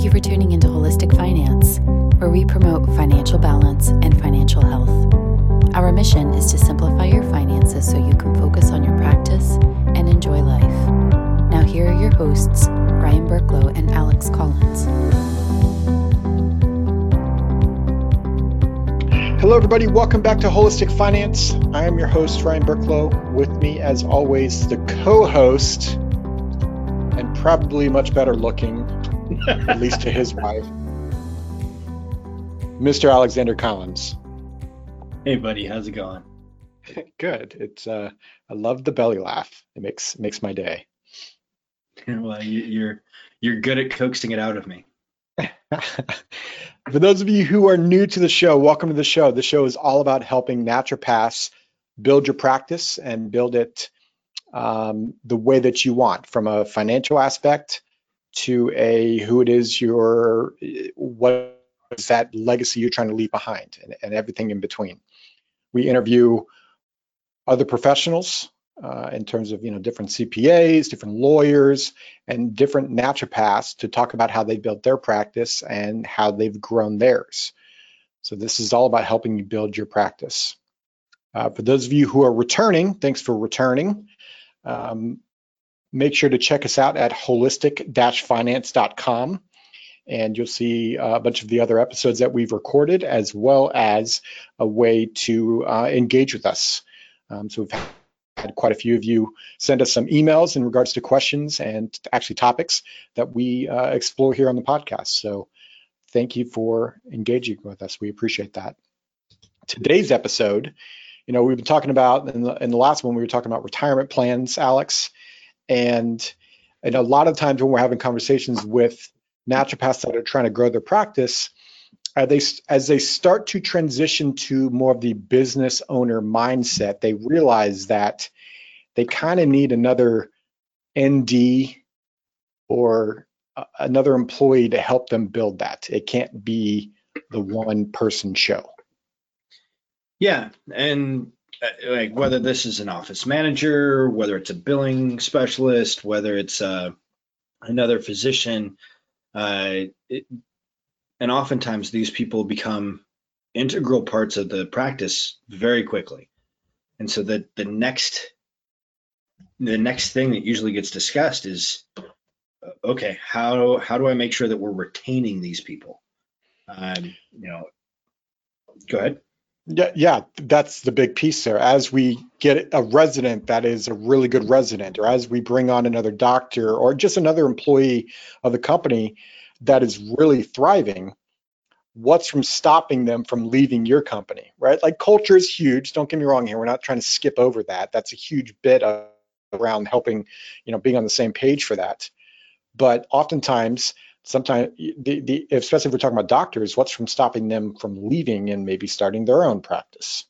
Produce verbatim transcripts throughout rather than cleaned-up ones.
Thank you for tuning into Holistic Finance, where we promote financial balance and financial health. Our mission is to simplify your finances so you can focus on your practice and enjoy life. Now here are your hosts, Ryan Burklow and Alex Collins. Hello everybody, welcome back to Holistic Finance. I am your host, Ryan Burklow. With me, as always, the co-host, and probably much better looking, at least to his wife, Mister Alexander Collins. Hey buddy, how's it going? Good. It's uh, I love the belly laugh. It makes makes my day. Well, you, you're you're good at coaxing it out of me. For those of you who are new to the show, welcome to the show. The show is all about helping naturopaths build your practice and build it um, the way that you want, from a financial aspect to a who it is your what is that legacy you're trying to leave behind, and, and everything in between. We interview other professionals uh, in terms of you know different C P As, different lawyers, and different naturopaths to talk about how they built their practice and how they've grown theirs. So this is all about helping you build your practice. Uh, for those of you who are returning, thanks for returning. Um, Make sure to check us out at holistic dash finance dot com, and you'll see a bunch of the other episodes that we've recorded, as well as a way to uh, engage with us. Um, so we've had quite a few of you send us some emails in regards to questions and actually topics that we uh, explore here on the podcast. So thank you for engaging with us. We appreciate that. Today's episode, you know, we've been talking about, in the, in the last one, we were talking about retirement plans, Alex. And, and a lot of times when we're having conversations with naturopaths that are trying to grow their practice, uh, they, as they start to transition to more of the business owner mindset, they realize that they kind of need another N D or uh, another employee to help them build that. It can't be the one person show. Yeah. And like whether this is an office manager, whether it's a billing specialist, whether it's uh, another physician, uh, it, and oftentimes these people become integral parts of the practice very quickly. And so that the next, the next thing that usually gets discussed is, okay, how how do I make sure that we're retaining these people? Um, you know, go ahead. Yeah, yeah, that's the big piece there. As we get a resident that is a really good resident, or as we bring on another doctor or just another employee of the company that is really thriving, what's from stopping them from leaving your company, right? Like culture is huge. Don't get me wrong here. We're not trying to skip over that. That's a huge bit of around helping, you know, being on the same page for that. But oftentimes, Sometimes, the, the, especially if we're talking about doctors, what's from stopping them from leaving and maybe starting their own practice?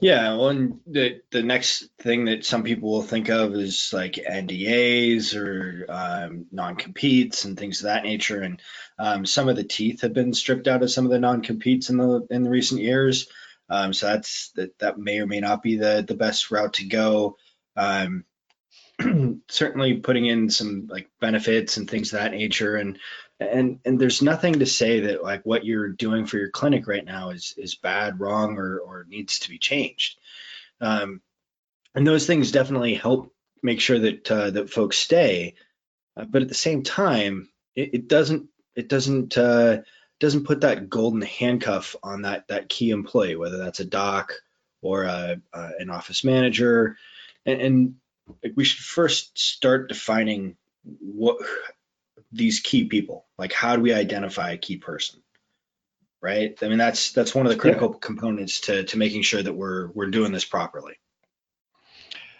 Yeah, well, and the, the next thing that some people will think of is like N D As or um, non-competes and things of that nature. And um, some of the teeth have been stripped out of some of the non-competes in the in the recent years. Um, so that's that, that may or may not be the, the best route to go. Um, certainly putting in some like benefits and things of that nature. And, and, and there's nothing to say that like what you're doing for your clinic right now is, is bad, wrong, or, or needs to be changed. Um, and those things definitely help make sure that, uh, that folks stay. Uh, but at the same time, it, it doesn't, it doesn't, uh, doesn't put that golden handcuff on that, that key employee, whether that's a doc or a, uh, an office manager. And, and like we should first start defining what these key people, like how do we identify a key person, right? I mean, that's that's one of the critical yeah. components to to making sure that we're we're doing this properly.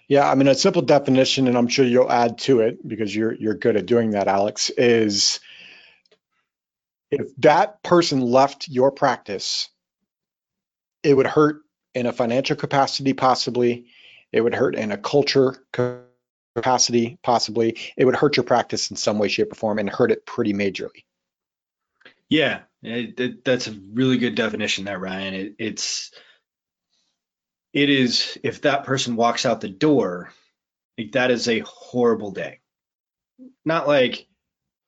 Yeah, I mean, a simple definition, and I'm sure you'll add to it because you're you're good at doing that, Alex, is if that person left your practice, it would hurt in a financial capacity possibly. It would hurt in a culture capacity, possibly. It would hurt your practice in some way, shape, or form, and hurt it pretty majorly. Yeah, it, it, that's a really good definition there, Ryan. It, it's, it is, if that person walks out the door, like, that is a horrible day. Not like,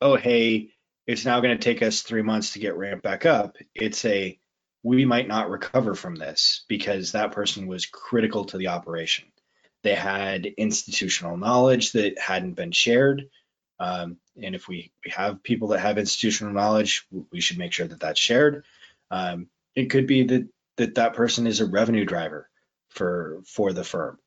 oh, hey, it's now going to take us three months to get ramped back up. It's a, we might not recover from this because that person was critical to the operation. They had institutional knowledge that hadn't been shared. Um, and if we, we have people that have institutional knowledge, we should make sure that that's shared. Um, it could be that, that that person is a revenue driver for for the firm.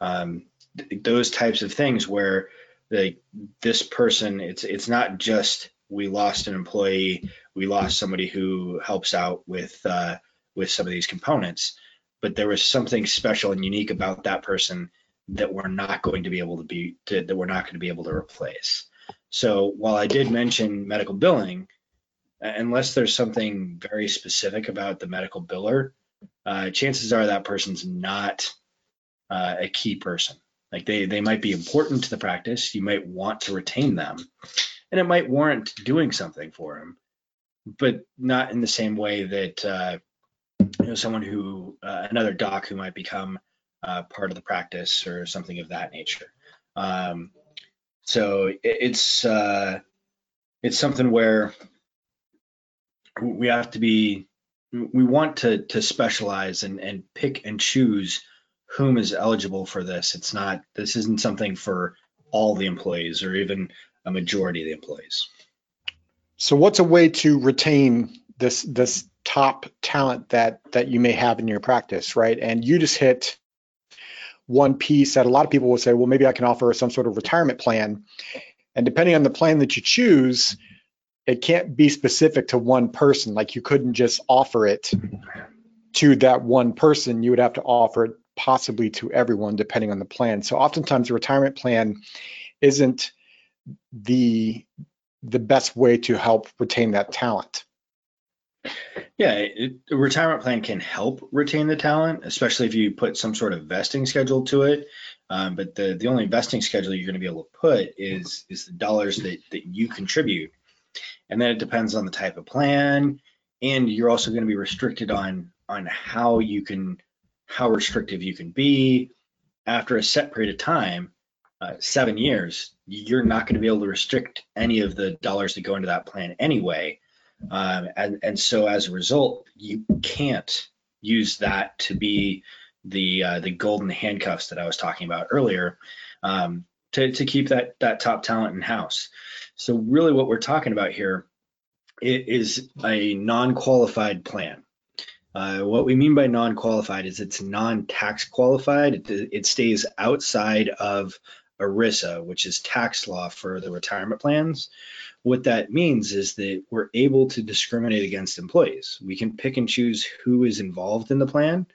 Um, th- those types of things where like this person, it's it's not just we lost an employee, we lost somebody who helps out with uh, with some of these components, but there was something special and unique about that person that we're not going to be able to be to, that we're not going to be able to replace. So while I did mention medical billing, unless there's something very specific about the medical biller, uh, chances are that person's not uh, a key person. Like they, they might be important to the practice. You might want to retain them, and it might warrant doing something for them, but not in the same way that uh, you know, someone who, uh, another doc who might become uh, part of the practice or something of that nature. Um, so it, it's uh, it's something where we have to be, we want to to specialize and, and pick and choose whom is eligible for this. It's not, this isn't something for all the employees or even a majority of the employees. So what's a way to retain this this top talent that that you may have in your practice, right? And you just hit one piece that a lot of people will say, well, maybe I can offer some sort of retirement plan. And depending on the plan that you choose, it can't be specific to one person. Like you couldn't just offer it to that one person. You would have to offer it possibly to everyone depending on the plan. So oftentimes the retirement plan isn't the the best way to help retain that talent. Yeah, it, a retirement plan can help retain the talent, especially if you put some sort of vesting schedule to it. Um, but the, the only vesting schedule you're going to be able to put is, is the dollars that, that you contribute. And then it depends on the type of plan, and you're also going to be restricted on on how you can, how restrictive you can be. After a set period of time, uh, seven years, you're not going to be able to restrict any of the dollars that go into that plan anyway. Um, and, and so as a result, you can't use that to be the uh, the golden handcuffs that I was talking about earlier, um, to, to keep that that top talent in house. So really what we're talking about here is a non-qualified plan. Uh, what we mean by non-qualified is it's non-tax qualified. It, it stays outside of ERISA, which is tax law for the retirement plans. What that means is that we're able to discriminate against employees. We can pick and choose who is involved in the plan.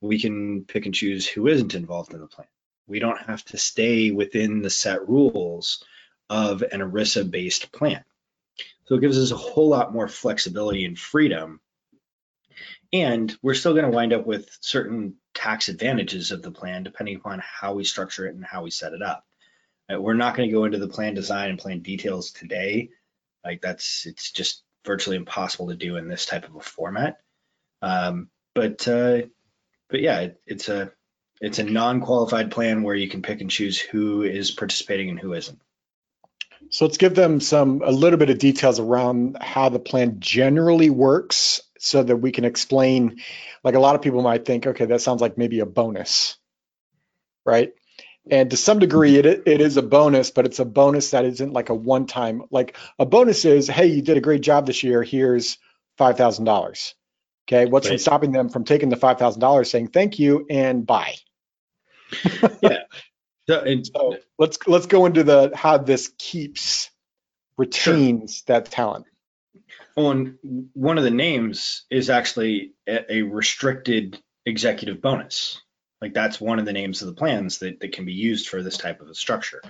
We can pick and choose who isn't involved in the plan. We don't have to stay within the set rules of an ERISA-based plan. So it gives us a whole lot more flexibility and freedom. And we're still going to wind up with certain tax advantages of the plan, depending upon how we structure it and how we set it up. We're not going to go into the plan design and plan details today. Like that's, it's just virtually impossible to do in this type of a format. Um, but, uh, but yeah, it, it's a, it's a non-qualified plan where you can pick and choose who is participating and who isn't. So let's give them some a little bit of details around how the plan generally works so that we can explain, like a lot of people might think, okay, that sounds like maybe a bonus, right? And to some degree it it is a bonus, but it's a bonus that isn't like a one-time, like a bonus is, hey, you did a great job this year, here's five thousand dollars, okay? What's right. stopping them from taking the five thousand dollars saying thank you and bye? Yeah. So, and so let's let's go into the how this keeps retains sure. that talent. Oh, and one of the names is actually a restricted executive bonus. Like that's one of the names of the plans that, that can be used for this type of a structure.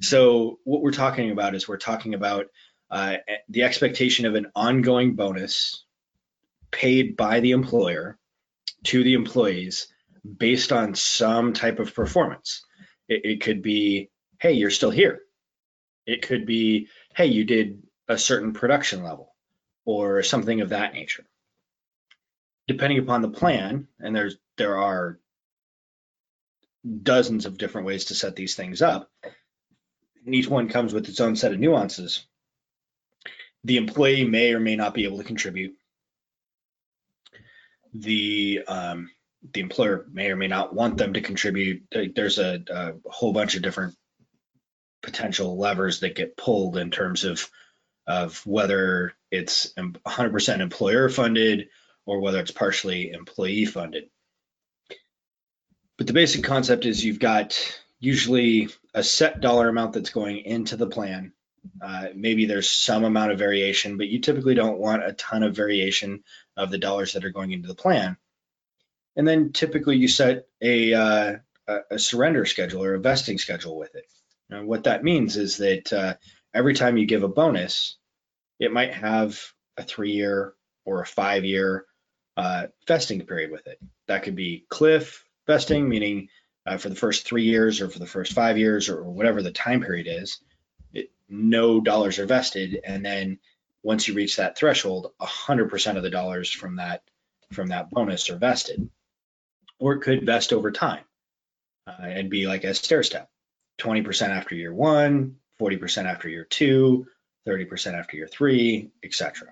So what we're talking about is we're talking about uh, the expectation of an ongoing bonus paid by the employer to the employees based on some type of performance. It could be, hey, you're still here. It could be, hey, you did a certain production level or something of that nature. Depending upon the plan, and there's there are dozens of different ways to set these things up, and each one comes with its own set of nuances. The employee may or may not be able to contribute. The um, the employer may or may not want them to contribute. There's a, a whole bunch of different potential levers that get pulled in terms of of whether it's one hundred percent employer funded or whether it's partially employee funded. But the basic concept is you've got usually a set dollar amount that's going into the plan. Uh, maybe there's some amount of variation, but you typically don't want a ton of variation of the dollars that are going into the plan. And then typically you set a, uh, a surrender schedule or a vesting schedule with it. And what that means is that uh, every time you give a bonus, it might have a three-year or a five-year uh, vesting period with it. That could be cliff vesting, meaning uh, for the first three years or for the first five years or whatever the time period is, it, no dollars are vested. And then once you reach that threshold, one hundred percent of the dollars from that from that bonus are vested. Or it could vest over time uh, and be like a stair step. twenty percent after year one, forty percent after year two, thirty percent after year three, et cetera.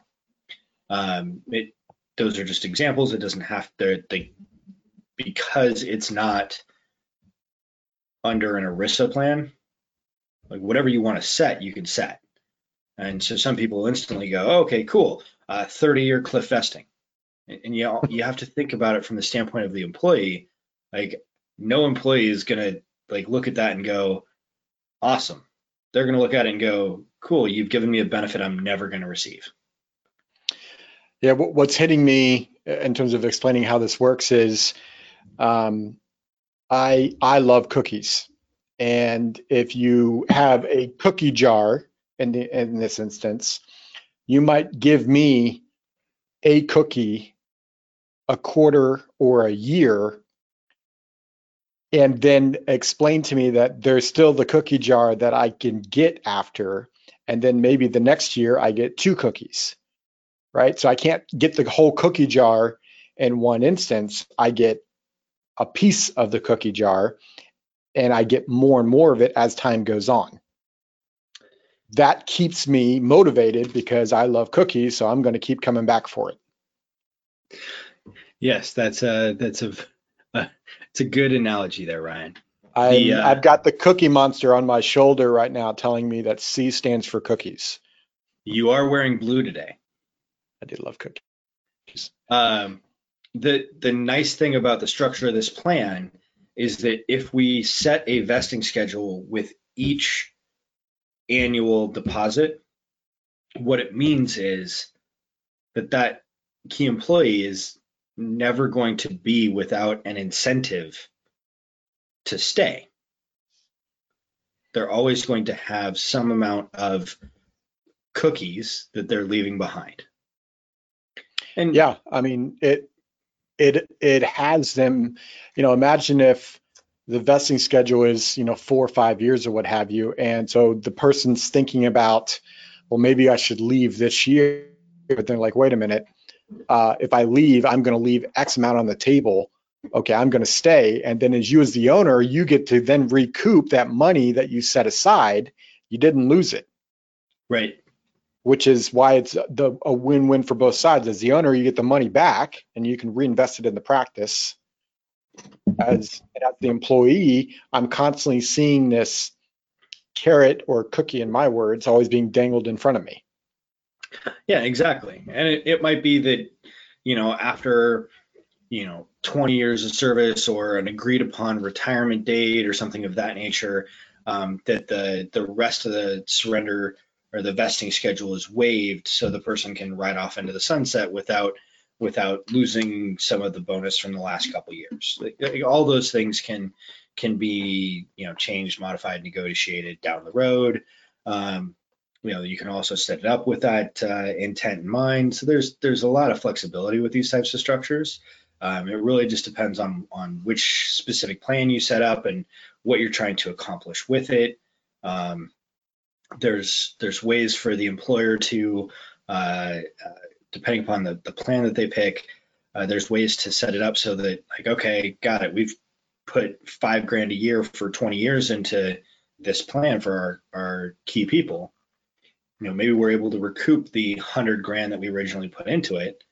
Um, it, those are just examples. It doesn't have to, they, because it's not under an ERISA plan, like whatever you want to set, you can set. And so some people instantly go, oh, okay, cool, uh, thirty-year cliff vesting. And, and you, you have to think about it from the standpoint of the employee. Like no employee is going to like look at that and go, awesome. They're going to look at it and go, cool, you've given me a benefit I'm never going to receive. Yeah, what's hitting me in terms of explaining how this works is um, I I love cookies. And if you have a cookie jar, in, the, in this instance, you might give me a cookie a quarter or a year and then explain to me that there's still the cookie jar that I can get after, and then maybe the next year I get two cookies, right? So I can't get the whole cookie jar in one instance. I get a piece of the cookie jar, and I get more and more of it as time goes on. That keeps me motivated because I love cookies, so I'm going to keep coming back for it. Yes, that's a, that's a... Uh, it's a good analogy there, Ryan. The, uh, I've got the cookie monster on my shoulder right now telling me that C stands for cookies. You are wearing blue today. I did love cookies. Um, the, the nice thing about the structure of this plan is that if we set a vesting schedule with each annual deposit, what it means is that that key employee is never going to be without an incentive to stay. They're always going to have some amount of cookies that they're leaving behind. And yeah, I mean, it it it has them, you know, imagine if the vesting schedule is, you know, four or five years or what have you. And so the person's thinking about, well, maybe I should leave this year, but they're like, wait a minute. Uh, if I leave, I'm going to leave X amount on the table. Okay, I'm going to stay. And then as you as the owner, you get to then recoup that money that you set aside. You didn't lose it. Right. Which is why it's the, a win-win for both sides. As the owner, you get the money back and you can reinvest it in the practice. As, as the employee, I'm constantly seeing this carrot or cookie, in my words, always being dangled in front of me. Yeah, exactly. And it, it might be that, you know, after, you know, twenty years of service or an agreed upon retirement date or something of that nature, um, that the, the rest of the surrender or the vesting schedule is waived so the person can ride off into the sunset without without losing some of the bonus from the last couple of years. Like, like all those things can can be, you know, changed, modified, negotiated down the road. Um, You know, you can also set it up with that uh, intent in mind. So there's there's a lot of flexibility with these types of structures. Um, it really just depends on on which specific plan you set up and what you're trying to accomplish with it. Um, there's there's ways for the employer to, uh, depending upon the, the plan that they pick, uh, there's ways to set it up so that like, okay, got it. We've put five grand a year for twenty years into this plan for our, our key people. you know, maybe we're able to recoup the hundred grand that we originally put into it.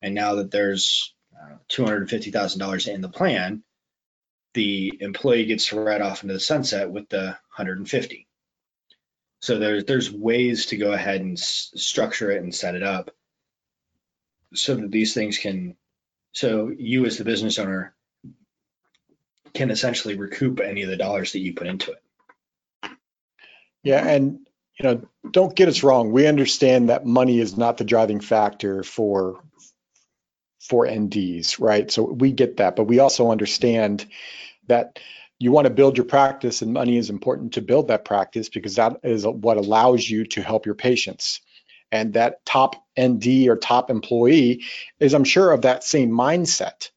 And now that there's uh, two hundred fifty thousand dollars in the plan, the employee gets to ride off into the sunset with the one hundred fifty. So there's, there's ways to go ahead and s- structure it and set it up so that these things can, so you as the business owner can essentially recoup any of the dollars that you put into it. Yeah, and you know, don't get us wrong. We understand that money is not the driving factor for for N Ds, right? So we get that, but we also understand that you want to build your practice, and money is important to build that practice because that is what allows you to help your patients. And that top N D or top employee is, I'm sure, of that same mindset.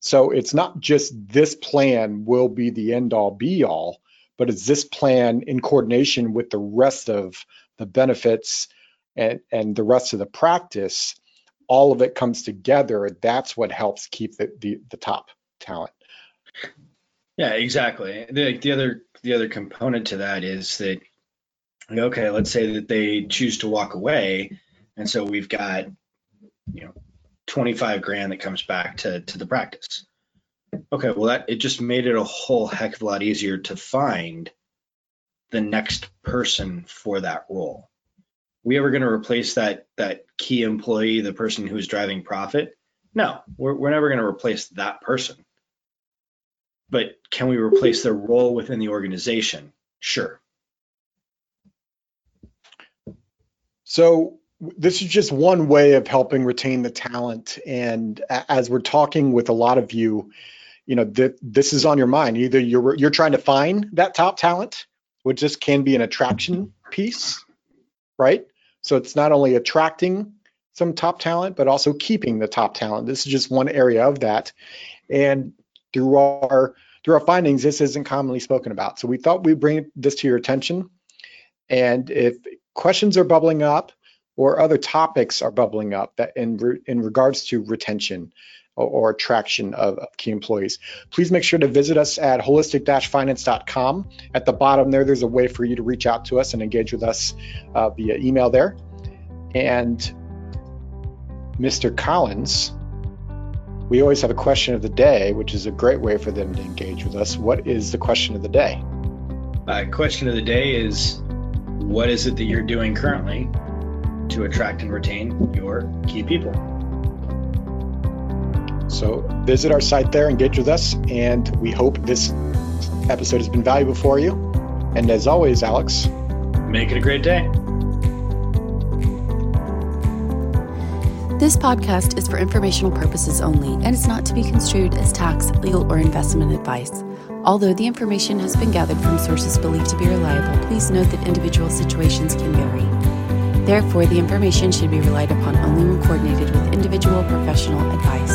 So it's not just this plan will be the end all be all, but it's this plan in coordination with the rest of the benefits and, and the rest of the practice. All of it comes together. That's what helps keep the, the, the top talent. Yeah, exactly. The, the other the other component to that is that, okay, let's say that they choose to walk away, and so we've got, you know, twenty-five grand that comes back to to the practice. Okay, well that it just made it a whole heck of a lot easier to find the next person for that role. We ever going to replace that that key employee, the person who's driving profit? No, we're we're never going to replace that person. But can we replace their role within the organization? Sure. So this is just one way of helping retain the talent. And as we're talking with a lot of you, you know, th- this is on your mind. Either you're you're trying to find that top talent, which this can be an attraction piece, right? So it's not only attracting some top talent, but also keeping the top talent. This is just one area of that. And Through our through our findings, this isn't commonly spoken about. So we thought we'd bring this to your attention. And if questions are bubbling up or other topics are bubbling up that in re, in regards to retention or, or attraction of, of key employees, please make sure to visit us at holistic dash finance dot com. At the bottom there, there's a way for you to reach out to us and engage with us uh, via email there. And Mister Collins, we always have a question of the day, which is a great way for them to engage with us. What is the question of the day? My question of the day is, what is it that you're doing currently to attract and retain your key people? So visit our site there, engage with us, and we hope this episode has been valuable for you. And as always, Alex, make it a great day. This podcast is for informational purposes only, and it's not to be construed as tax, legal, or investment advice. Although the information has been gathered from sources believed to be reliable, please note that individual situations can vary. Therefore, the information should be relied upon only when coordinated with individual professional advice.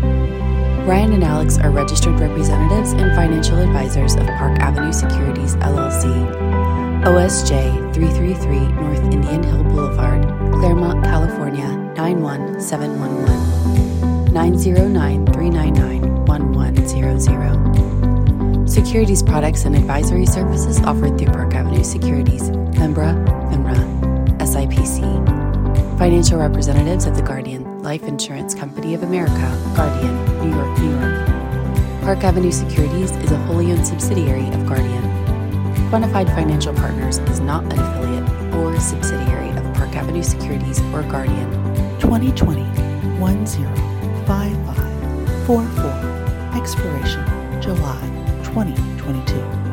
Ryan and Alex are registered representatives and financial advisors of Park Avenue Securities, L L C, O S J three thirty-three North Indian Hill Boulevard, Claremont, California, nine one seven one one. nine zero nine, three nine nine, one one zero zero. Securities products and advisory services offered through Park Avenue Securities, FINRA, FINRA, S I P C. Financial representatives of the Guardian, Life Insurance Company of America, Guardian, New York, New York. Park Avenue Securities is a wholly owned subsidiary of Guardian. Quantified Financial Partners is not an affiliate or subsidiary of Park Avenue Securities or Guardian. twenty twenty, ten fifty-five forty-four, expiration July twenty twenty-two.